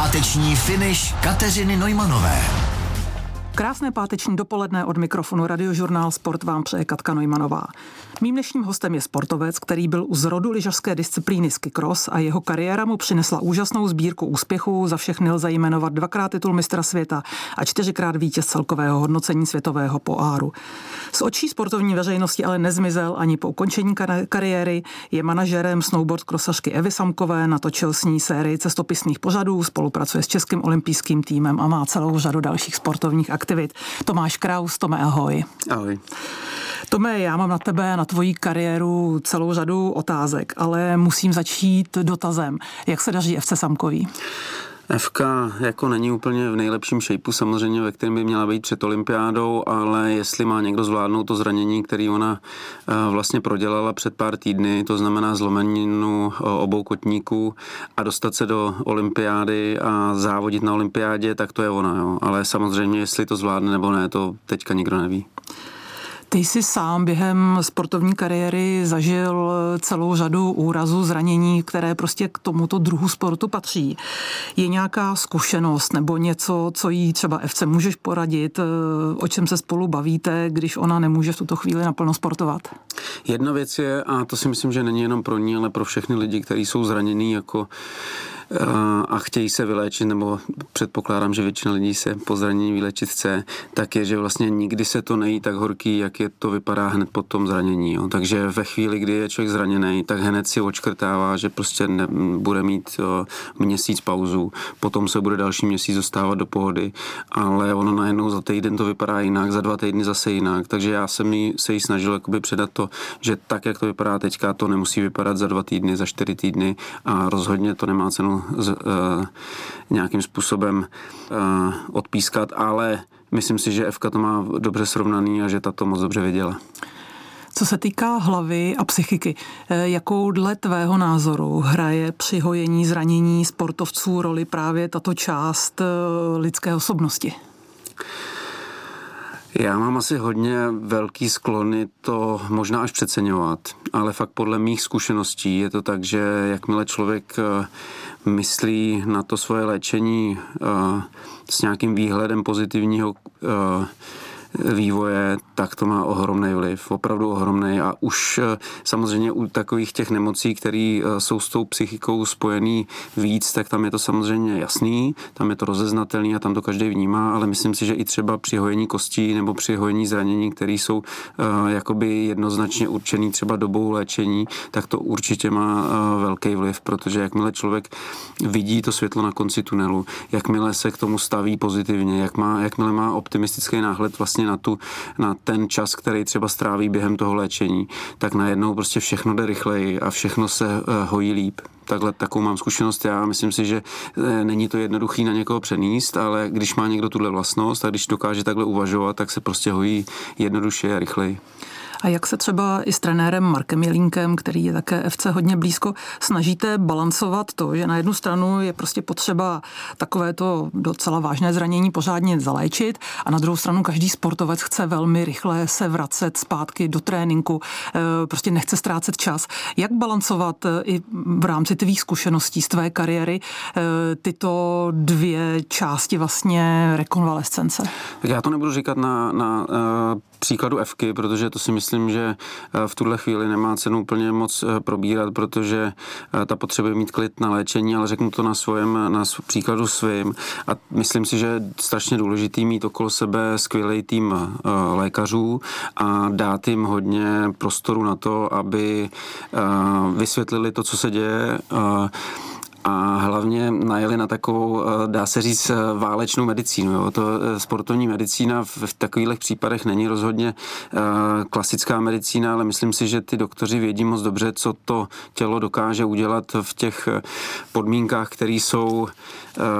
Páteční finiš Kateřiny Neumannové. Krásné páteční dopoledne od mikrofonu Radiožurnál Sport vám přeje Katka Neumannová. Mým dnešním hostem je sportovec, který byl u zrodu lyžařské disciplíny skikros a jeho kariéra mu přinesla úžasnou sbírku úspěchů, za všechny lze jmenovat 2x titul mistra světa a 4x vítěz celkového hodnocení světového poháru. Z očí sportovní veřejnosti ale nezmizel ani po ukončení kariéry, je manažerem snowboard krosařky Evy Samkové, natočil s ní sérii cestopisných pořadů, spolupracuje s českým olympijským týmem a má celou řadu dalších sportovních aktivit. Tomáš Kraus, Tome, ahoj. Ahoj. Tome, já mám na tebe a na tvoji kariéru celou řadu otázek, ale musím začít dotazem. Jak se daří FC Samkový? Evka jako není úplně v nejlepším šejpu samozřejmě, ve kterém by měla být před olympiádou, ale jestli má někdo zvládnout to zranění, které ona vlastně prodělala před pár týdny, to znamená zlomeninu obou kotníků a dostat se do olympiády a závodit na olympiádě, tak to je ona, jo. Ale samozřejmě, jestli to zvládne nebo ne, to teďka nikdo neví. Ty jsi sám během sportovní kariéry zažil celou řadu úrazů, zranění, které prostě k tomuto druhu sportu patří. Je nějaká zkušenost nebo něco, co jí třeba Evce můžeš poradit, o čem se spolu bavíte, když ona nemůže v tuto chvíli naplno sportovat? Jedna věc je, a to si myslím, že není jenom pro ní, ale pro všechny lidi, kteří jsou zranění jako a chtějí se vyléčit, nebo předpokládám, že většina lidí se po zranění vyléčit chce, tak je, že vlastně nikdy se to nejí tak horký, jak je to vypadá hned po tom zranění. Jo. Takže ve chvíli, kdy je člověk zraněný, tak hned si odškrtává, že prostě bude mít měsíc pauzu, potom se bude další měsíc dostávat do pohody, ale ono najednou za týden to vypadá jinak, za 2 týdny zase jinak, takže já jsem se jí snažil jakoby předat to, že tak, jak to vypadá teďka, to nemusí vypadat za 2 týdny, za 4 týdny a rozhodně to nemá cenu nějakým způsobem odpískat, ale myslím si, že Evka to má dobře srovnaný a že ta to moc dobře věděla. Co se týká hlavy a psychiky, jakou dle tvého názoru hraje při hojení zranění sportovců roli právě tato část lidské osobnosti? Já mám asi hodně velký sklony to možná až přeceňovat, ale fakt podle mých zkušeností je to tak, že jakmile člověk myslí na to svoje léčení s nějakým výhledem pozitivního vývoje, tak to má ohromný vliv, opravdu ohromný a už samozřejmě u takových těch nemocí, které jsou s tou psychikou spojený víc, tak tam je to samozřejmě jasný, tam je to rozeznatelný a tam to každý vnímá, ale myslím si, že i třeba při hojení kostí nebo při hojení zranění, které jsou jakoby jednoznačně určený třeba dobou léčení, tak to určitě má velký vliv, protože jakmile člověk vidí to světlo na konci tunelu, jakmile se k tomu staví pozitivně, jakmile má optimistický náhled vlastně na ten čas, který třeba stráví během toho léčení, tak najednou prostě všechno jde rychleji a všechno se hojí líp. Takovou mám zkušenost já, myslím si, že není to jednoduchý na někoho přenést, ale když má někdo tuhle vlastnost a když dokáže takhle uvažovat, tak se prostě hojí jednoduše a rychleji. A jak se třeba i s trenérem Markem Jelínkem, který je také FC hodně blízko, snažíte balancovat to, že na jednu stranu je prostě potřeba takovéto docela vážné zranění pořádně zaléčit a na druhou stranu každý sportovec chce velmi rychle se vracet zpátky do tréninku, prostě nechce ztrácet čas. Jak balancovat i v rámci tvých zkušeností z tvé kariéry tyto dvě části vlastně rekonvalescence? Tak já to nebudu říkat na příkladu Evky, protože to si myslím, že v tuhle chvíli nemá cenu úplně moc probírat, protože ta potřebuje mít klid na léčení, ale řeknu to na příkladu svým a myslím si, že je strašně důležitý mít okolo sebe skvělý tým lékařů a dát jim hodně prostoru na to, aby vysvětlili to, co se děje a hlavně najeli na takovou, dá se říct, válečnou medicínu. Jo. To sportovní medicína v takových případech není rozhodně klasická medicína, ale myslím si, že ty doktoři vědí moc dobře, co to tělo dokáže udělat v těch podmínkách, které jsou,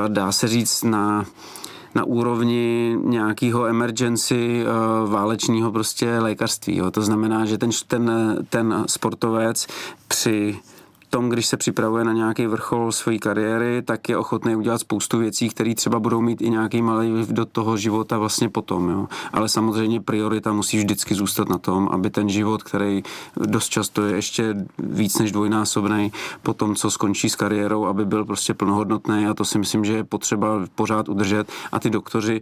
dá se říct, na úrovni nějakého emergency válečního prostě lékařství. Jo. To znamená, že ten sportovec při tom, když se připravuje na nějaký vrchol své kariéry, tak je ochotný udělat spoustu věcí, které třeba budou mít i nějaký malý vliv do toho života vlastně potom. Jo. Ale samozřejmě priorita musí vždycky zůstat na tom, aby ten život, který dost často je ještě víc než dvojnásobnej po tom, co skončí s kariérou, aby byl prostě plnohodnotný, a to si myslím, že je potřeba pořád udržet. A ty doktoři,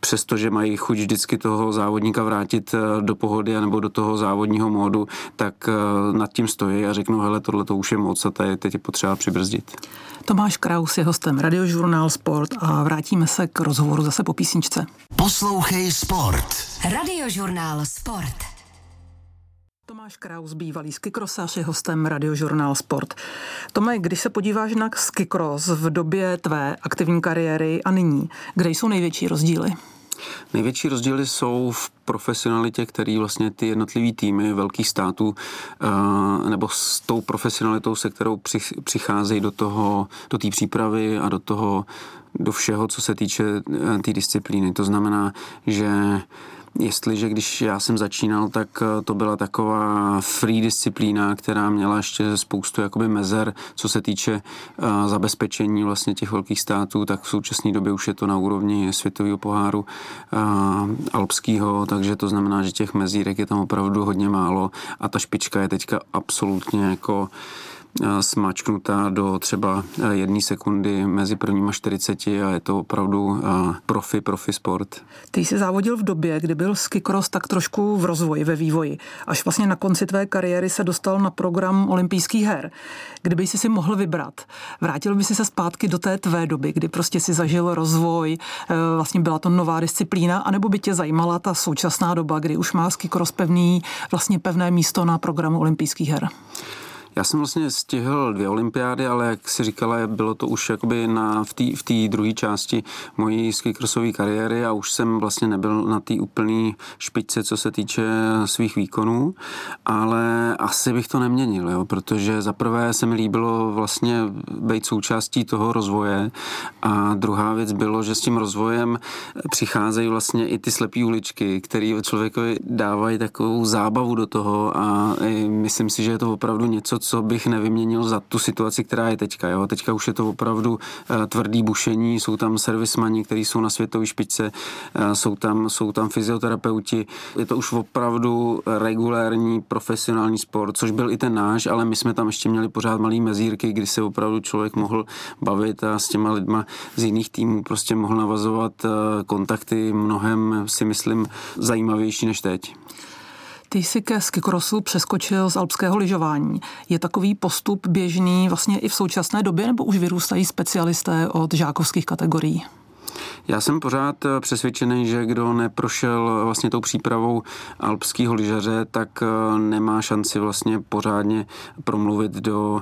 přestože mají chuť vždycky toho závodníka vrátit do pohody nebo do toho závodního módu, tak nad tím stojí a řeknou, hele, tohle to už je moc a teď je potřeba přibrzdit. Tomáš Kraus je hostem Radiožurnál Sport a vrátíme se k rozhovoru zase po písničce. Poslouchej Sport. Radiožurnál Sport. Tomáš Kraus, bývalý skikrosař, je hostem Radiožurnál Sport. Tome, když se podíváš na skikros v době tvé aktivní kariéry a nyní, kde jsou největší rozdíly? Největší rozdíly jsou v profesionalitě, který vlastně ty jednotlivý týmy velkých států nebo s tou profesionalitou, se kterou přicházejí do té přípravy a do všeho, co se týče té disciplíny. To znamená, že jestliže když já jsem začínal, tak to byla taková free disciplína, která měla ještě spoustu jakoby mezer, co se týče zabezpečení vlastně těch velkých států, tak v současné době už je to na úrovni světového poháru alpského, takže to znamená, že těch mezírek je tam opravdu hodně málo a ta špička je teďka absolutně jako smačknutá do třeba 1 sekundy mezi prvníma 40 a je to opravdu profi sport. Ty jsi závodil v době, kdy byl skikros tak trošku v rozvoji, ve vývoji. Až vlastně na konci tvé kariéry se dostal na program olympijských her. Kdyby jsi si mohl vybrat, vrátil by si se zpátky do té tvé doby, kdy prostě si zažil rozvoj, vlastně byla to nová disciplína, anebo by tě zajímala ta současná doba, kdy už má skikros pevné místo na programu olympijských her? Já jsem vlastně stihl 2 olympiády, ale jak si říkala, bylo to už jakoby v té druhé části mojí skikrosové kariéry a už jsem vlastně nebyl na té úplné špičce, co se týče svých výkonů, ale asi bych to neměnil, jo, protože za prvé se mi líbilo vlastně být součástí toho rozvoje a druhá věc bylo, že s tím rozvojem přicházejí vlastně i ty slepý uličky, které člověkovi dávají takovou zábavu do toho a myslím si, že je to opravdu něco, co bych nevyměnil za tu situaci, která je teďka. Jo. Teďka už je to opravdu tvrdý bušení, jsou tam servismani, kteří jsou na světové špičce, jsou tam fyzioterapeuti. Je to už opravdu regulární, profesionální sport, což byl i ten náš, ale my jsme tam ještě měli pořád malý mezírky, kdy se opravdu člověk mohl bavit a s těma lidma z jiných týmů prostě mohl navazovat kontakty mnohem, si myslím, zajímavější než teď. Ty jsi ke skikrosu přeskočil z alpského lyžování. Je takový postup běžný vlastně i v současné době, nebo už vyrůstají specialisté od žákovských kategorií? Já jsem pořád přesvědčený, že kdo neprošel vlastně tou přípravou alpského lyžaře, tak nemá šanci vlastně pořádně promluvit do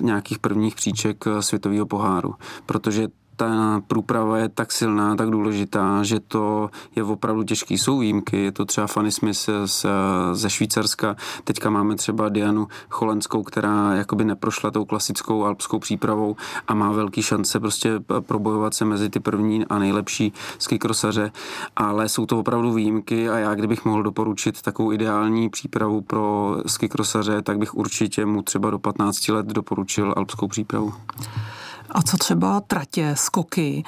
nějakých prvních příček světového poháru, protože ta průprava je tak silná, tak důležitá, že to je opravdu těžký. Jsou výjimky, je to třeba Fanny Smith ze Švýcarska, teďka máme třeba Dianu Cholenskou, která jakoby neprošla tou klasickou alpskou přípravou a má velký šance prostě probojovat se mezi ty první a nejlepší skikrosaře, ale jsou to opravdu výjimky a já, kdybych mohl doporučit takovou ideální přípravu pro skikrosaře, tak bych určitě mu třeba do 15 let doporučil alpskou přípravu. A co třeba tratě, skoky?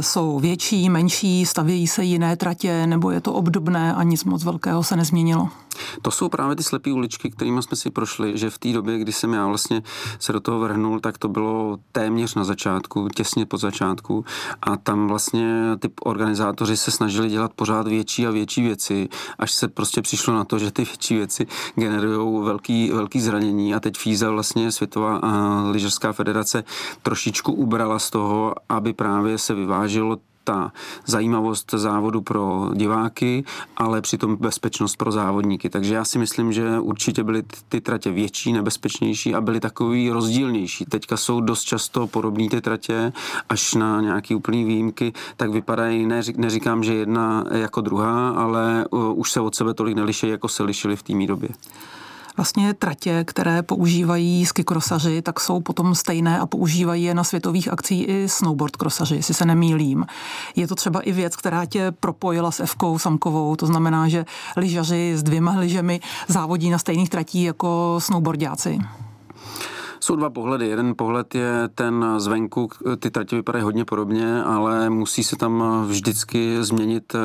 Jsou větší, menší, stavějí se jiné tratě, nebo je to obdobné a nic moc velkého se nezměnilo? To jsou právě ty slepý uličky, kterými jsme si prošli, že v té době, kdy jsem já vlastně se do toho vrhnul, tak to bylo téměř na začátku, těsně po začátku a tam vlastně ty organizátoři se snažili dělat pořád větší a větší věci, až se prostě přišlo na to, že ty větší věci generujou velký zranění a teď FISA vlastně Světová lyžařská federace trošičku ubrala z toho, aby právě se vyvážilo ta zajímavost závodu pro diváky, ale přitom bezpečnost pro závodníky. Takže já si myslím, že určitě byly ty tratě větší, nebezpečnější a byly takový rozdílnější. Teďka jsou dost často podobné ty tratě, až na nějaký úplný výjimky, tak vypadají, neříkám, že jedna jako druhá, ale už se od sebe tolik neliší, jako se lišily v té mé době. Vlastně tratě, které používají skikrosaři, tak jsou potom stejné a používají je na světových akcích i snowboardkrosaři, jestli se nemýlím. Je to třeba i věc, která tě propojila s Evkou Samkovou, to znamená, že lyžaři s 2 lyžemi závodí na stejných tratích jako snowboardáci. Jsou dva pohledy. Jeden pohled je ten zvenku, ty tratě vypadají hodně podobně, ale musí se tam vždycky změnit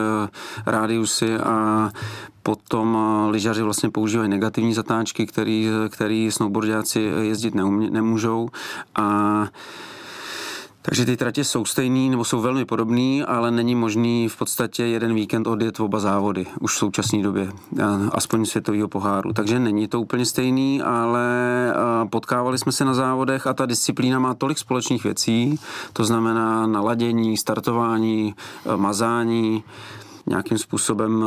rádiusy a potom lyžaři vlastně používají negativní zatáčky, který snowboardáci jezdit nemůžou a takže ty tratě jsou stejný nebo jsou velmi podobný, ale není možný v podstatě jeden víkend odjet oba závody už v současné době, aspoň světového poháru. Takže není to úplně stejný, ale potkávali jsme se na závodech a ta disciplína má tolik společných věcí, to znamená naladění, startování, mazání, nějakým způsobem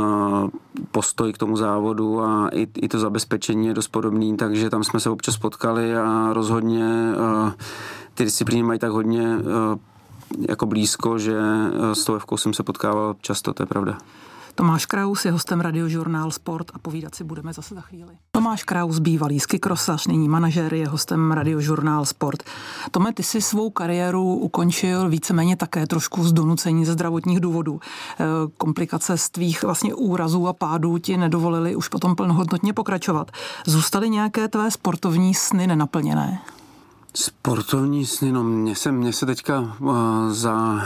postoj k tomu závodu a i to zabezpečení je dost podobný, takže tam jsme se občas potkali a rozhodně ty disciplíny mají tak hodně jako blízko, že s tou Evkou jsem se potkával často, to je pravda. Tomáš Kraus je hostem Radiožurnál Sport a povídat si budeme zase za chvíli. Tomáš Kraus, bývalý skikrosař, nyní manažer, je hostem Radiožurnál Sport. Tome, ty si svou kariéru ukončil víceméně také trošku z donucení ze zdravotních důvodů. Komplikace z tvých vlastně úrazů a pádů ti nedovolily už potom plnohodnotně pokračovat. Zůstaly nějaké tvé sportovní sny nenaplněné? Sportovní sny, no mně se teďka za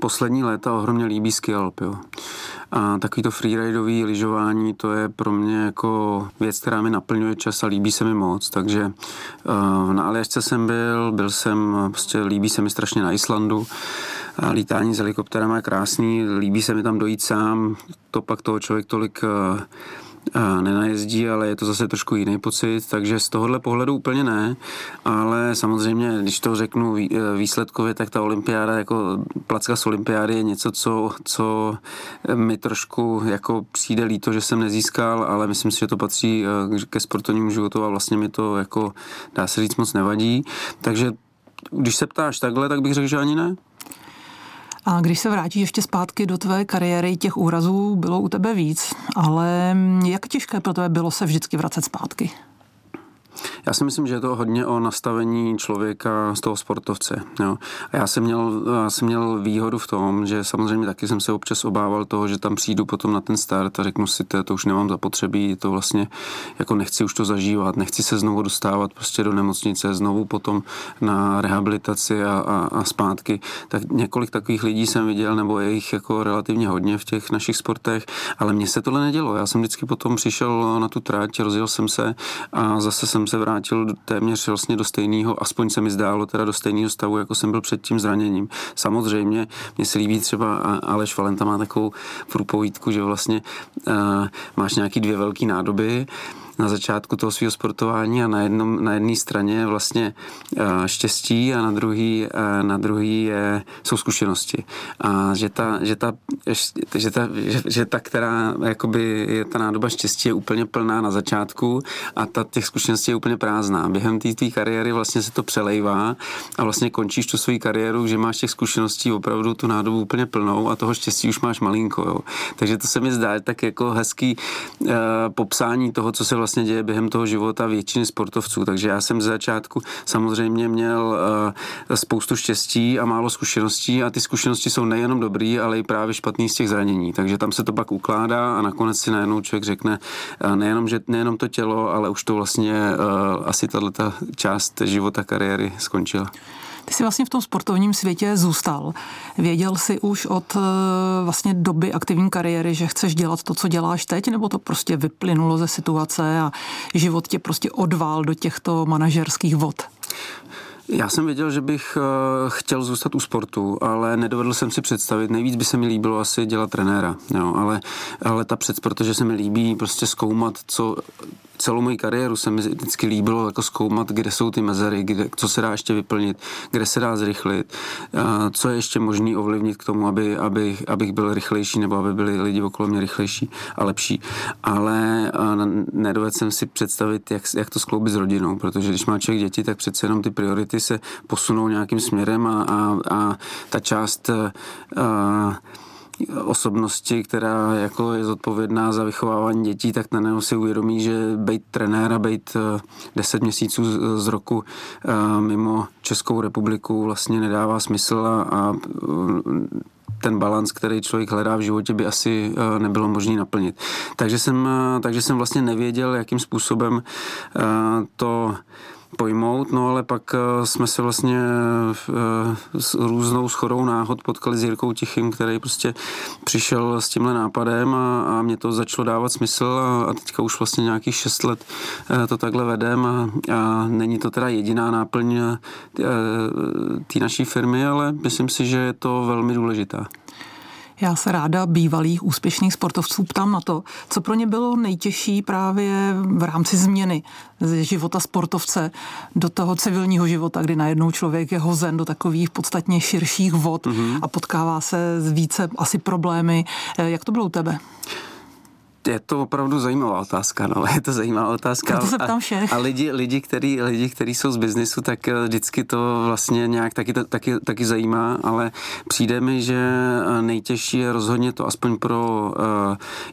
poslední léta ohromně líbí ski alp, jo. A takový to freeridový lyžování, to je pro mě jako věc, která mi naplňuje čas a líbí se mi moc, takže na Aljašce jsem byl jsem, prostě líbí se mi strašně na Islandu, a lítání s helikopterama je krásný, líbí se mi tam dojít sám, to pak toho člověk tolik nenajezdí, ale je to zase trošku jiný pocit, takže z tohohle pohledu úplně ne, ale samozřejmě, když to řeknu výsledkově, tak ta olympiáda, jako placka z olympiády je něco, co mi trošku jako přijde líto, že jsem nezískal, ale myslím si, že to patří ke sportovnímu životu a vlastně mi to jako, dá se říct, moc nevadí, takže když se ptáš takhle, tak bych řekl, že ani ne. A když se vrátíš ještě zpátky do tvé kariéry, těch úrazů bylo u tebe víc, ale jak těžké pro tebe bylo se vždycky vracet zpátky? Já si myslím, že je to hodně o nastavení člověka z toho sportovce. Jo. A já jsem měl výhodu v tom, že samozřejmě taky jsem se občas obával toho, že tam přijdu potom na ten start a řeknu si, to už nemám zapotřebí, to vlastně jako nechci už to zažívat, nechci se znovu dostávat prostě do nemocnice, znovu potom na rehabilitaci a zpátky. Tak několik takových lidí jsem viděl, nebo je jich jako relativně hodně v těch našich sportech, ale mně se tohle nedělo. Já jsem vždycky potom přišel na tu trať, rozjel jsem se a zase jsem se vrátil téměř vlastně do stejného, aspoň se mi zdálo, teda do stejného stavu, jako jsem byl před tím zraněním. Samozřejmě, mně se líbí třeba, Aleš Valenta má takovou průpovídku, že vlastně máš nějaký dvě velké nádoby na začátku toho svého sportování a na jedné straně vlastně štěstí a na druhý jsou zkušenosti. A že ta, která jakoby je ta nádoba štěstí, je úplně plná na začátku a ta těch zkušeností je úplně prázdná. Během té kariéry vlastně se to přelejvá a vlastně končíš tu svou kariéru, že máš těch zkušeností opravdu tu nádobu úplně plnou a toho štěstí už máš malinko. Jo. Takže to se mi zdá tak jako hezký popsání toho, co se vlastně děje během toho života většiny sportovců. Takže já jsem ze začátku samozřejmě měl spoustu štěstí a málo zkušeností a ty zkušenosti jsou nejenom dobrý, ale i právě špatný z těch zranění. Takže tam se to pak ukládá a nakonec si najednou člověk řekne nejenom to tělo, ale už to vlastně asi tato část života kariéry skončila. Ty jsi vlastně v tom sportovním světě zůstal. Věděl jsi už od vlastně doby aktivní kariéry, že chceš dělat to, co děláš teď, nebo to prostě vyplynulo ze situace a život tě prostě odvál do těchto manažerských vod? Já jsem věděl, že bych chtěl zůstat u sportu, ale nedovedl jsem si představit. Nejvíc by se mi líbilo asi dělat trenéra, jo, ale protože se mi líbí prostě zkoumat, co... Celou moji kariéru se mi vždycky líbilo jako zkoumat, kde jsou ty mezery, co se dá ještě vyplnit, kde se dá zrychlit, co je ještě možný ovlivnit k tomu, abych byl rychlejší nebo aby byli lidi okolo mě rychlejší a lepší. Ale nedovedl jsem si představit, jak to skloubit s rodinou, protože když má člověk děti, tak přece jenom ty priority se posunou nějakým směrem a ta část... osobnosti, která jako je zodpovědná za vychovávání dětí, tak na něho si uvědomí, že být trenér a být 10 měsíců z roku mimo Českou republiku vlastně nedává smysl a ten balans, který člověk hledá v životě, by asi nebylo možné naplnit. Takže jsem vlastně nevěděl, jakým způsobem to pojmout, no ale pak jsme se vlastně s různou shodou náhod potkali s Jirkou Tichým, který prostě přišel s tímhle nápadem a mě to začalo dávat smysl a teďka už vlastně nějakých 6 let to takhle vedem a není to teda jediná náplň té naší firmy, ale myslím si, že je to velmi důležitá. Já se ráda bývalých úspěšných sportovců ptám na to, co pro ně bylo nejtěžší právě v rámci změny ze života sportovce do toho civilního života, kdy najednou člověk je hozen do takových podstatně širších vod a potkává se s více asi problémy. Jak to bylo u tebe? Je to opravdu zajímavá otázka, no, je to zajímavá otázka. To se ptám všech. A lidi, kteří jsou z biznisu, tak vždycky to vlastně nějak taky zajímá, ale přijde mi, že nejtěžší je rozhodně to aspoň pro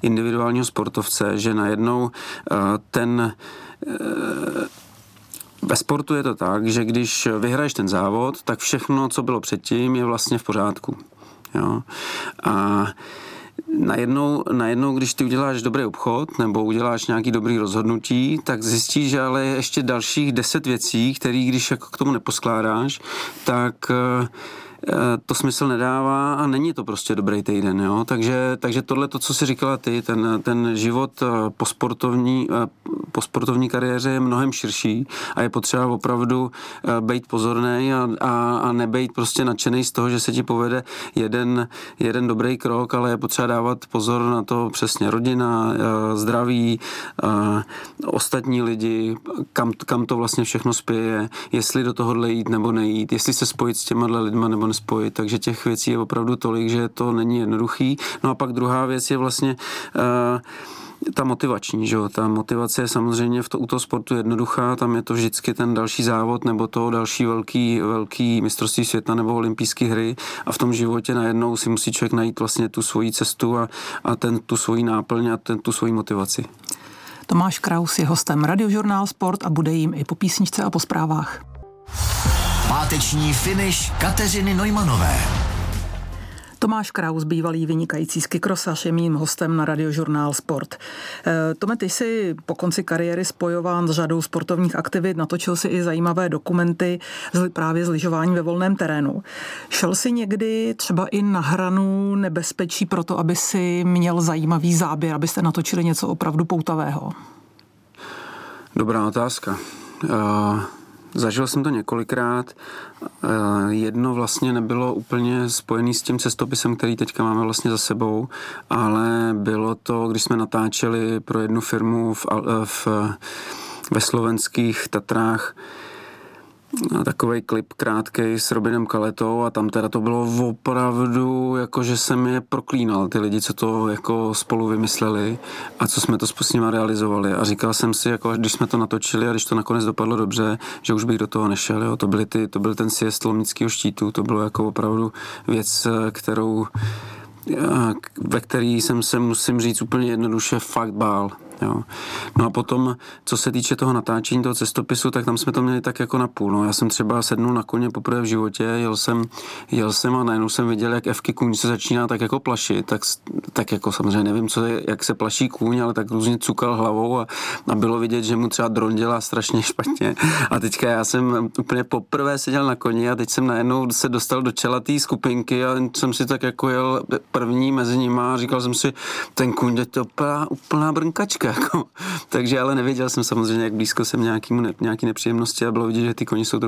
individuálního sportovce, že najednou ve sportu je to tak, že když vyhraješ ten závod, tak všechno, co bylo předtím, je vlastně v pořádku. Jo? A najednou, když ty uděláš dobrý obchod nebo uděláš nějaký dobrý rozhodnutí, tak zjistíš, že ale je ještě dalších 10 věcí, které když jako k tomu neposkládáš, tak to smysl nedává a není to prostě dobrý týden, jo? Takže tohle, to, co jsi říkala ty, ten život po sportovní kariéře je mnohem širší a je potřeba opravdu být pozornej a nebejt prostě nadšenej z toho, že se ti povede jeden dobrý krok, ale je potřeba dávat pozor na to přesně rodina, zdraví, ostatní lidi, kam to vlastně všechno spěje, jestli do tohohle jít nebo nejít, jestli se spojit s těma lidma nebo spojit, takže těch věcí je opravdu tolik, že to není jednoduchý. No a pak druhá věc je vlastně ta motivační, že jo, ta motivace je samozřejmě u toho sportu jednoduchá, tam je to vždycky ten další závod nebo to další velký mistrovství světa nebo olympijské hry a v tom životě najednou si musí člověk najít vlastně tu svoji cestu a tu svoji náplň a tu svoji motivaci. Tomáš Kraus je hostem Radiožurnál Sport a bude jim i po písničce a po zprávách. Páteční finiš Kateřiny Neumannové. Tomáš Kraus, bývalý vynikající skikrosař, je mým hostem na Radiožurnál Sport. Tome, ty jsi po konci kariéry spojován s řadou sportovních aktivit, natočil si i zajímavé dokumenty právě z lyžování ve volném terénu. Šel si někdy třeba i na hranu nebezpečí pro to, aby si měl zajímavý záběr, abyste natočili něco opravdu poutavého? Dobrá otázka. Zažil jsem to několikrát. Jedno vlastně nebylo úplně spojené s tím cestopisem, který teďka máme vlastně za sebou, ale bylo to, když jsme natáčeli pro jednu firmu ve slovenských Tatrách takovej klip krátkej s Robinem Kaletou a tam teda to bylo opravdu, jako že jsem je proklínal, ty lidi, co to jako spolu vymysleli a co jsme to s nima realizovali a říkal jsem si, jako když jsme to natočili a když to nakonec dopadlo dobře, že už bych do toho nešel, jo. To byl ten sjezd Lomnického štítu, to bylo jako opravdu věc, ve které jsem se, musím říct, úplně jednoduše fakt bál. Jo. No a potom, co se týče toho natáčení, toho cestopisu, tak tam jsme to měli tak jako napůl. No, já jsem třeba sednul na koně poprvé v životě, jel jsem a najednou jsem viděl, jak Evky kůň se začíná tak jako plašit. Tak jako samozřejmě nevím, jak se plaší kůň, ale tak různě cukal hlavou a bylo vidět, že mu třeba dron dělá strašně špatně. A teďka já jsem úplně poprvé seděl na koni a teď jsem najednou se dostal do čela té skupinky a jsem si tak jako jel první mezi nima a říkal jsem si, ten kůň, to je úplná brnkačka. Jako. Takže ale nevěděl jsem samozřejmě, jak blízko jsem nějaký nepříjemnosti a bylo vidět, že ty koně jsou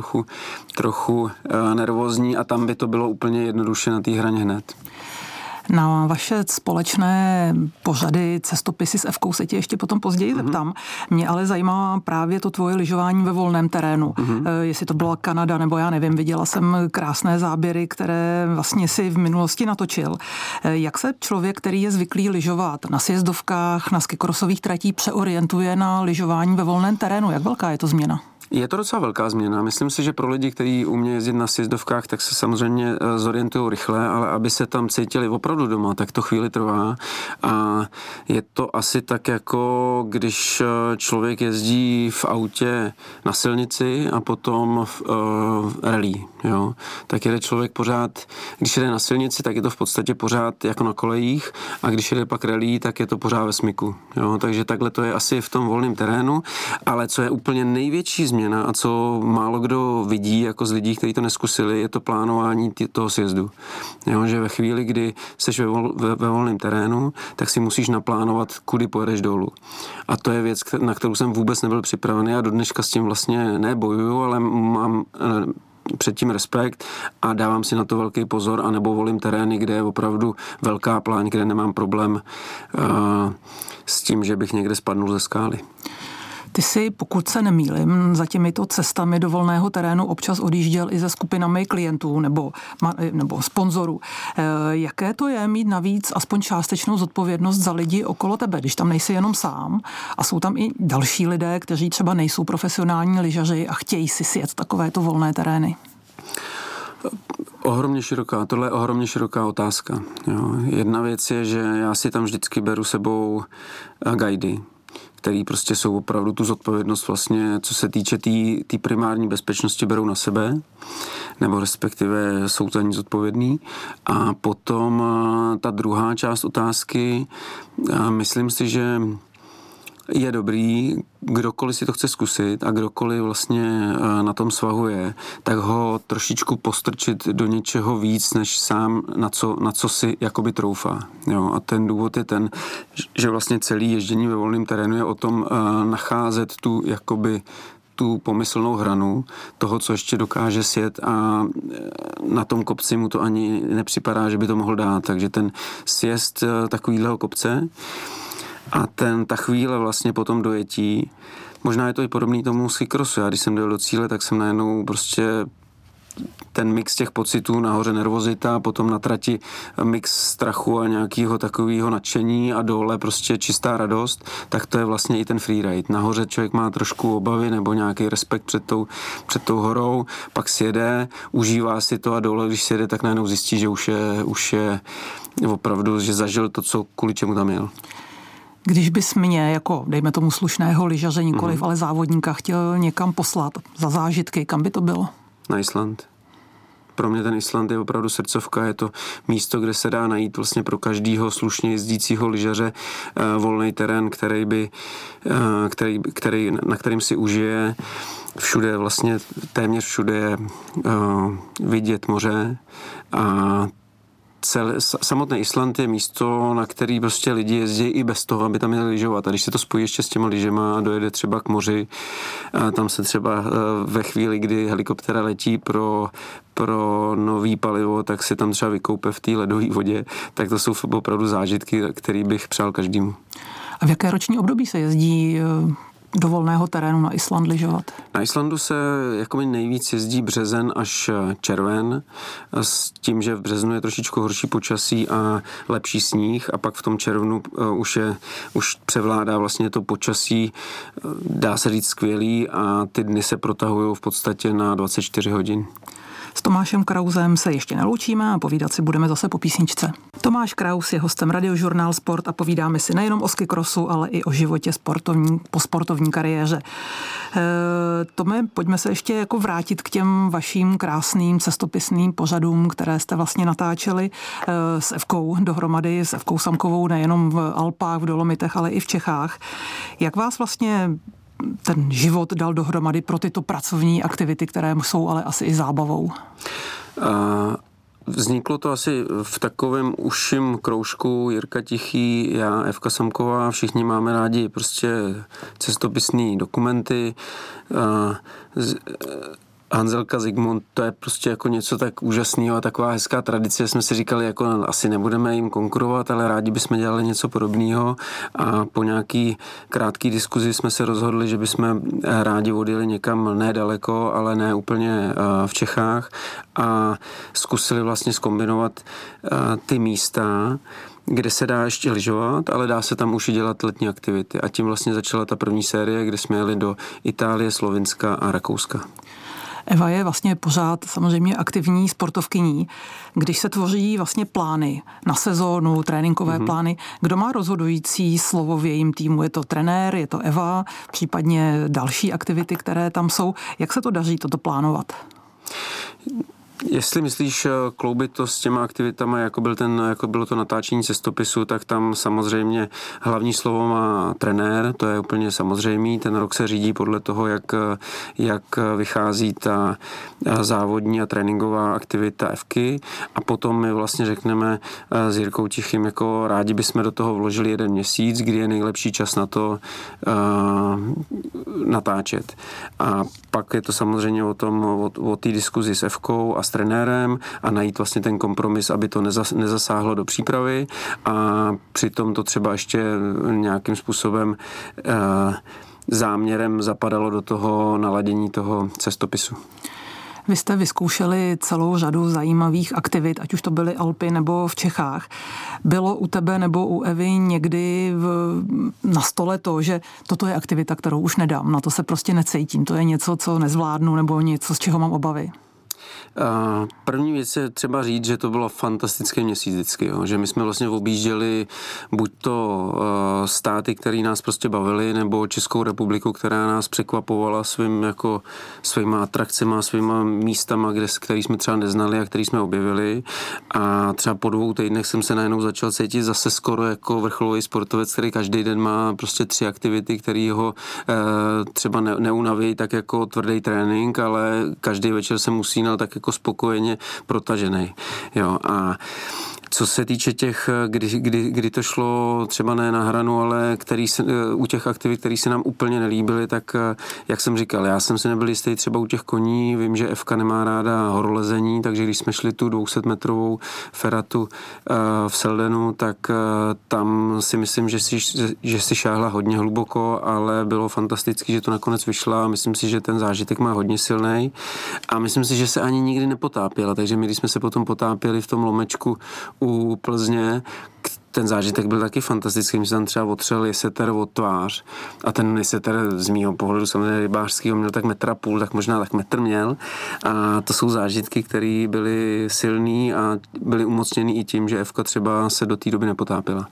trochu nervózní a tam by to bylo úplně jednoduše na té hraně hned. Na vaše společné pořady cestopisy s Evkou se tě ještě potom později zeptám. Mě ale zajímá právě to tvoje lyžování ve volném terénu. Jestli to byla Kanada, nebo já nevím, viděla jsem krásné záběry, které vlastně si v minulosti natočil. Jak se člověk, který je zvyklý lyžovat na sjezdovkách, na skikrosových tratích, přeorientuje na lyžování ve volném terénu? Jak velká je to změna? Je to docela velká změna. Myslím si, že pro lidi, kteří umějí jezdit na sjezdovkách, tak se samozřejmě zorientují rychle, ale aby se tam cítili opravdu doma, tak to chvíli trvá. A je to asi tak, jako když člověk jezdí v autě na silnici a potom v rally. Jo? Tak jede člověk pořád, když jede na silnici, tak je to v podstatě pořád jako na kolejích a když jede pak rally, tak je to pořád ve smyku. Jo? Takže takhle to je asi v tom volném terénu, ale co je úplně největší změna, změna a co málo kdo vidí jako z lidí, kteří to neskusili, je to plánování toho sjezdu. Jo, že ve chvíli, kdy jsi ve volném terénu, tak si musíš naplánovat, kudy pojedeš dolů. A to je věc, na kterou jsem vůbec nebyl připravený a do dneška s tím vlastně nebojuju, ale mám předtím respekt a dávám si na to velký pozor, anebo volím terény, kde je opravdu velká pláň, kde nemám problém s tím, že bych někde spadnul ze skály. Ty si, pokud se nemýlim, za těmito cestami do volného terénu občas odjížděl i se skupinami klientů nebo sponzorů. Jaké to je mít navíc aspoň částečnou zodpovědnost za lidi okolo tebe, když tam nejsi jenom sám a jsou tam i další lidé, kteří třeba nejsou profesionální lyžaři a chtějí si sjet takovéto volné terény? Tohle je ohromně široká otázka. Jo. Jedna věc je, že já si tam vždycky beru sebou guidy, který prostě jsou opravdu tu zodpovědnost vlastně, co se týče té primární bezpečnosti, berou na sebe, nebo respektive jsou za ní zodpovědní. A potom ta druhá část otázky, myslím si, že je dobrý, kdokoliv si to chce zkusit a kdokoliv vlastně na tom svahu je, tak ho trošičku postrčit do něčeho víc, než sám na co si jakoby troufá. Jo, a ten důvod je ten, že vlastně celý ježdění ve volném terénu je o tom nacházet tu jakoby tu pomyslnou hranu toho, co ještě dokáže sjet a na tom kopci mu to ani nepřipadá, že by to mohl dát. Takže ten sjezd takovýhleho kopce a ta chvíle vlastně potom dojetí. Možná je to i podobný tomu skikrosu. Já když jsem dojel do cíle, tak jsem najednou prostě ten mix těch pocitů, nahoře nervozita, potom na trati mix strachu a nějakého takového nadšení a dole prostě čistá radost, tak to je vlastně i ten freeride. Nahoře člověk má trošku obavy nebo nějaký respekt před tou horou, pak sjede, užívá si to a dole, když sjede, tak najednou zjistí, že už je opravdu, že zažil to, co kvůli čemu tam jel. Když bys mě, jako dejme tomu slušného lyžaře, nikoliv, ale závodníka, chtěl někam poslat za zážitky, kam by to bylo? Na Island. Pro mě ten Island je opravdu srdcovka, je to místo, kde se dá najít vlastně pro každého slušně jezdícího lyžaře volný terén, který na kterým si užije. Všude, vlastně téměř všude je vidět moře a samotný Island je místo, na který prostě lidi jezdí i bez toho, aby tam jeli lyžovat. A když se to spojí ještě s těma lyžema a dojede třeba k moři, a tam se třeba ve chvíli, kdy helikoptera letí pro nový palivo, tak se tam třeba vykoupe v té ledové vodě, tak to jsou opravdu zážitky, který bych přál každému. A v jaké roční období se jezdí do volného terénu na Island lyžovat? Na Islandu se jako nejvíc jezdí březen až červen s tím, že v březnu je trošičku horší počasí a lepší sníh a pak v tom červnu už převládá vlastně to počasí, dá se říct skvělý a ty dny se protahují v podstatě na 24 hodin. S Tomášem Krausem se ještě neloučíme a povídat si budeme zase po písničce. Tomáš Kraus je hostem Radiožurnál Sport a povídáme si nejenom o skikrosu, ale i o životě po sportovní kariéře. Tome, pojďme se ještě jako vrátit k těm vaším krásným cestopisným pořadům, které jste vlastně natáčeli s Evkou dohromady, s Evkou Samkovou nejenom v Alpách, v Dolomitech, ale i v Čechách. Jak vás vlastně ten život dal dohromady pro tyto pracovní aktivity, které jsou ale asi i zábavou? Vzniklo to asi v takovém užším kroužku Jirka Tichý, já, Evka Samková, všichni máme rádi prostě cestopisní dokumenty. Hanzelka Zygmunt, to je prostě jako něco tak úžasného a taková hezká tradice. Jsme si říkali, jako asi nebudeme jim konkurovat, ale rádi bychom dělali něco podobného a po nějaký krátké diskuzi jsme se rozhodli, že bychom rádi odjeli někam nedaleko, ale ne úplně v Čechách a zkusili vlastně zkombinovat ty místa, kde se dá ještě lyžovat, ale dá se tam už i dělat letní aktivity. A tím vlastně začala ta první série, kde jsme jeli do Itálie, Slovinska a Rakouska. Eva je vlastně pořád samozřejmě aktivní sportovkyní. Když se tvoří vlastně plány na sezónu, tréninkové plány, kdo má rozhodující slovo v jejím týmu? Je to trenér, je to Eva, případně další aktivity, které tam jsou. Jak se to daří toto plánovat? Jestli myslíš kloubit to s těma aktivitama, jako bylo to natáčení cestopisu, tak tam samozřejmě hlavní slovo má trenér, to je úplně samozřejmý. Ten rok se řídí podle toho, jak vychází ta závodní a tréninková aktivita Evky, a potom my vlastně řekneme s Jirkou Tichým, jako rádi bychom do toho vložili jeden měsíc, kdy je nejlepší čas na to natáčet. A pak je to samozřejmě o té diskuzi s Evkou a s trenérem a najít vlastně ten kompromis, aby to nezasáhlo do přípravy a přitom to třeba ještě nějakým způsobem záměrem zapadalo do toho naladění toho cestopisu. Vy jste vyzkoušeli celou řadu zajímavých aktivit, ať už to byly Alpy nebo v Čechách. Bylo u tebe nebo u Evy někdy na stole to, že toto je aktivita, kterou už nedám, na to se prostě necítím, to je něco, co nezvládnu nebo něco, z čeho mám obavy? První věc je třeba říct, že to bylo fantastické měsíc vždycky, jo? Že my jsme vlastně objížděli buď to státy, které nás prostě bavily, nebo Českou republiku, která nás překvapovala svýma atrakcema, svýma místama, které jsme třeba neznali a které jsme objevili, a třeba po 2 týdnech jsem se najednou začal cítit zase skoro jako vrcholový sportovec, který každý den má prostě 3 aktivity, které ho třeba neunaví tak jako tvrdý trénink, ale každý večer se musí tak jako spokojeně protažený. Jo, a co se týče těch, kdy to šlo třeba ne na hranu, ale u těch aktivit, které se nám úplně nelíbily, tak jak jsem říkal, já jsem si nebyl jistý třeba u těch koní, vím, že Evka nemá ráda horolezení, takže když jsme šli tu 200-metrovou feratu v Seldenu, tak tam si myslím, že si šáhla hodně hluboko, ale bylo fantastický, že to nakonec vyšla, a myslím si, že ten zážitek má hodně silnej a myslím si, že se ani nikdy nepotápěla, takže my, když jsme se potom potápěli v tom Lomečku u Plzně, ten zážitek byl taky fantastický, že tam třeba otřel jeseter od tvář, a ten jeseter z mýho pohledu samozřejmě rybářskýho měl tak 1,5 metru, tak možná tak 1 metr měl, a to jsou zážitky, které byly silný a byly umocněný i tím, že Evka třeba se do té doby nepotápěla.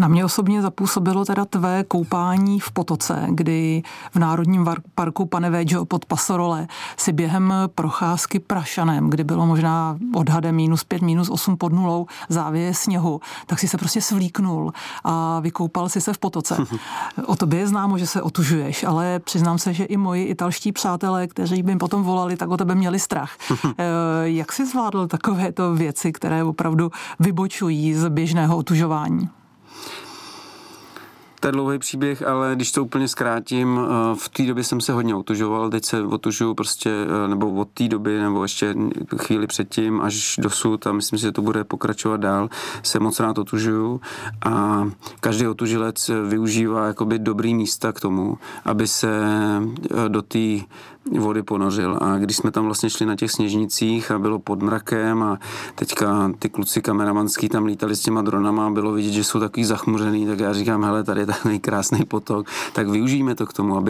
Na mě osobně zapůsobilo teda tvé koupání v potoce, kdy v Národním parku Paneveggio pod Passorole si během procházky Prašanem, kdy bylo možná odhadem -5, -8 pod nulou, závěje sněhu, tak si se prostě svlíknul a vykoupal si se v potoce. O tobě je známo, že se otužuješ, ale přiznám se, že i moji italští přátelé, kteří by jim potom volali, tak o tebe měli strach. Jak jsi zvládl takovéto věci, které opravdu vybočují z běžného otužování? To je dlouhý příběh, ale když to úplně zkrátím, v té době jsem se hodně otužoval, teď se otužuju prostě, nebo od té doby, nebo ještě chvíli předtím až dosud, a myslím si, že to bude pokračovat dál, se moc rád otužuju, a každý otužilec využívá jakoby dobrý místa k tomu, aby se do té vody ponořil. A když jsme tam vlastně šli na těch sněžnicích a bylo pod mrakem a teďka ty kluci kameramanský tam lítali s těma dronama a bylo vidět, že jsou takový zachmuřený, tak já říkám, hele, tady je ten nejkrásný potok, tak využijeme to k tomu,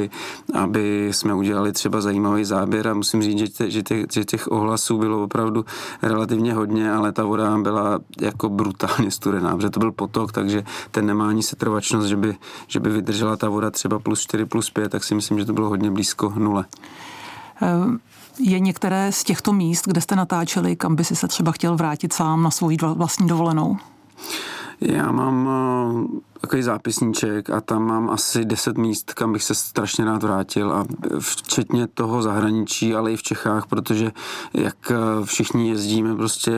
aby jsme udělali třeba zajímavý záběr, a musím říct, že těch ohlasů bylo opravdu relativně hodně, ale ta voda byla jako brutálně studená, protože to byl potok, takže ten nemá ani setrvačnost, že by vydržela ta voda třeba +4, +5, tak si myslím, že to bylo hodně blízko 0. Je některé z těchto míst, kde jste natáčeli, kam by si se třeba chtěl vrátit sám na svoji vlastní dovolenou? Já mám takový zápisníček a tam mám asi 10 míst, kam bych se strašně rád vrátil, a včetně toho zahraničí, ale i v Čechách, protože jak všichni jezdíme prostě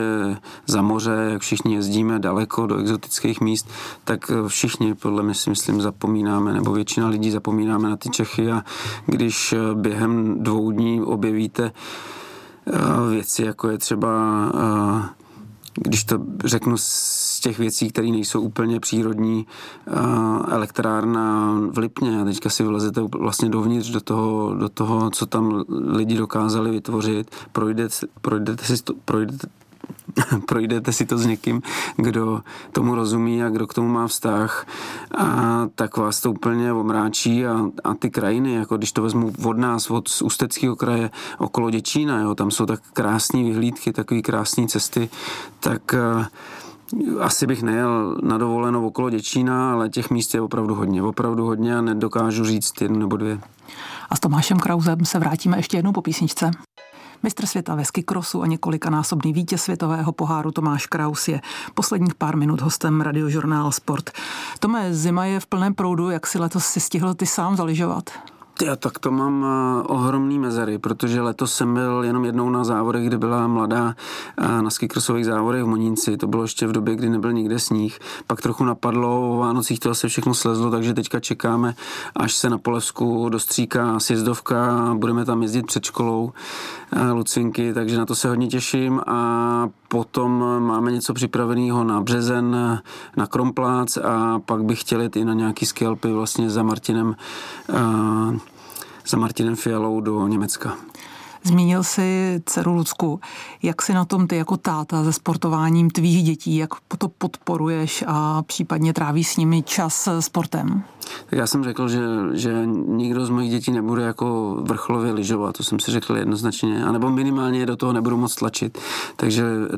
za moře, jak všichni jezdíme daleko do exotických míst, tak všichni podle mě si myslím zapomínáme, nebo většina lidí zapomínáme na ty Čechy, a když během 2 dní objevíte věci, jako je třeba... Když to řeknu, z těch věcí, které nejsou úplně přírodní, elektrárna v Lipně, a teďka si vylezete vlastně dovnitř do toho, co tam lidi dokázali vytvořit, projdete si to s někým, kdo tomu rozumí a kdo k tomu má vztah, a tak vás to úplně omráčí, a ty krajiny, jako když to vezmu od nás, od Ústeckého kraje okolo Děčína, jo, tam jsou tak krásné vyhlídky, takový krásné cesty, tak asi bych nejel na dovolenou okolo Děčína, ale těch míst je opravdu hodně a nedokážu říct 1 nebo 2. A s Tomášem Krausem se vrátíme ještě jednou po písničce. Mistr světa ve skikrosu a několikanásobný vítěz světového poháru Tomáš Kraus je posledních pár minut hostem Radiožurnál Sport. Tome, zima je v plném proudu, jak si letos si stihl ty sám zaližovat? Já tak to mám ohromný mezery, protože letos jsem byl jenom jednou na závodech, kdy byla mladá na skikrosových závodech v Monínci. To bylo ještě v době, kdy nebyl nikde sníh. Pak trochu napadlo, o Vánocích to asi všechno slezlo, takže teďka čekáme, až se na Polevsku dostříká sjezdovka. Budeme tam jezdit před školou Lucinky, takže na to se hodně těším. A potom máme něco připraveného na březen, na Kromplác, a pak bych chtěl jít i na nějaký skialpy vlastně za Martinem Fialou do Německa. Zmínil jsi dceru Lucku. Jak si na tom ty jako táta se sportováním tvých dětí, jak to podporuješ a případně trávíš s nimi čas sportem? Tak já jsem řekl, že nikdo z mojich dětí nebude jako vrcholově lyžovat, to jsem si řekl jednoznačně, anebo minimálně do toho nebudu moc tlačit.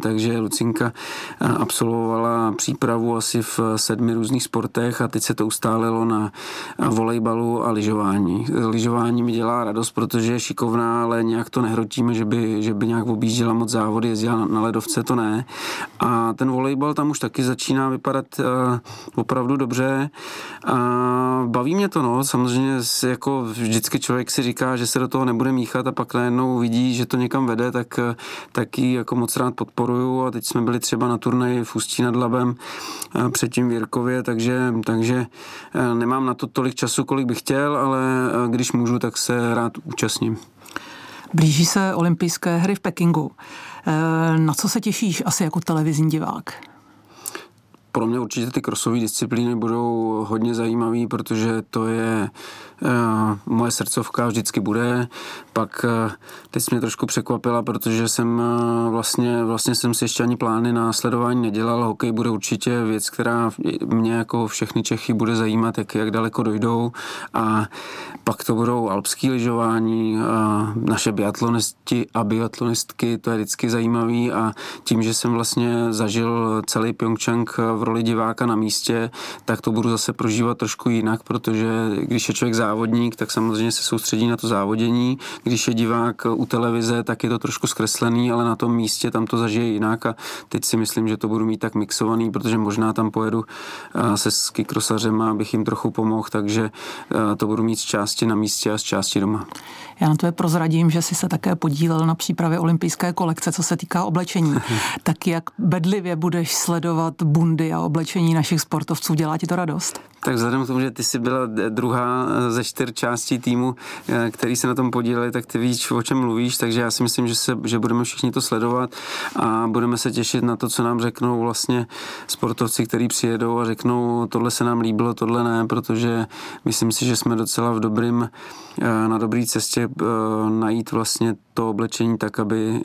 Takže Lucinka absolvovala přípravu asi v 7 různých sportech a teď se to ustálilo na volejbalu a lyžování. Lyžování mi dělá radost, protože je šikovná, ale nějak to nehrotíme, že by nějak objížděla moc závody, jezdila na ledovce, to ne. A ten volejbal tam už taky začíná vypadat opravdu dobře. Baví mě to, no, samozřejmě jako vždycky člověk si říká, že se do toho nebude míchat a pak najednou vidí, že to někam vede, tak ji jako moc rád podporuju a teď jsme byli třeba na turnaji v Ústí nad Labem, předtím v Jirkově, takže nemám na to tolik času, kolik bych chtěl, ale když můžu, tak se rád účastním. Blíží se olympijské hry v Pekingu. Na co se těšíš asi jako televizní divák? Pro mě určitě ty krosové disciplíny budou hodně zajímavé, protože to je moje srdcovka, vždycky bude. Pak teď mě trošku překvapila, protože jsem vlastně jsem si ještě ani plány na sledování nedělal. Hokej bude určitě věc, která mě jako všechny Čechy bude zajímat, jak daleko dojdou. A pak to budou alpský lyžování, naše biatlonisti a biatlonistky, to je vždycky zajímavý. A tím, že jsem vlastně zažil celý Pjongčang v roli diváka na místě, tak to budu zase prožívat trošku jinak, protože když je člověk závodník, tak samozřejmě se soustředí na to závodění. Když je divák u televize, tak je to trošku zkreslený, ale na tom místě tam to zažije jinak a teď si myslím, že to budu mít tak mixovaný, protože možná tam pojedu se skikrosařem, abych jim trochu pomohl, takže to budu mít z části na místě a z části doma. Já na to prozradím, že jsi se také podílel na přípravě olympijské kolekce, co se týká oblečení. Tak jak bedlivě budeš sledovat bundy a oblečení našich sportovců, dělá ti to radost? Tak vzhledem k tomu, že ty jsi byla druhá ze 4 částí týmu, který se na tom podíleli, tak ty víš, o čem mluvíš, takže já si myslím, že budeme všichni to sledovat a budeme se těšit na to, co nám řeknou vlastně sportovci, kteří přijedou a řeknou, tohle se nám líbilo, tohle ne, protože myslím si, že jsme docela na dobré cestě najít vlastně to oblečení tak, aby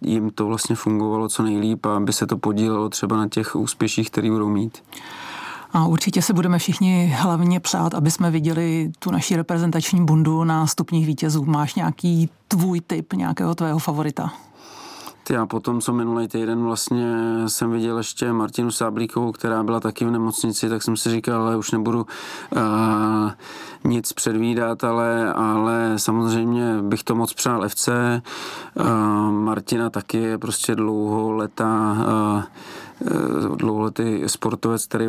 jim to vlastně fungovalo co nejlíp a aby se to podílelo třeba na těch úspěších, který budou mít. A určitě se budeme všichni hlavně přát, aby jsme viděli tu naši reprezentační bundu na stupních vítězů. Máš nějaký tvůj tip, nějakého tvého favorita? Já potom, co minulý týden vlastně jsem viděl ještě Martinu Sáblíkovou, která byla taky v nemocnici, tak jsem si říkal, že už nebudu nic předvídat, ale samozřejmě bych to moc přál FC. Martina taky je prostě dlouholetý sportovec, který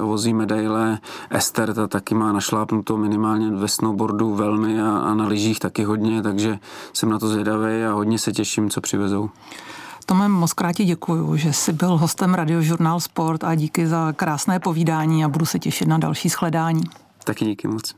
vozí medaile. Ester, ta taky má našlápnuto minimálně ve snowboardu velmi a na lyžích taky hodně, takže jsem na to zvědavý a hodně se těším, co přivezou. Tome, moc krát ti děkuju, že jsi byl hostem Radiožurnál Sport a díky za krásné povídání a budu se těšit na další shledání. Taky díky moc.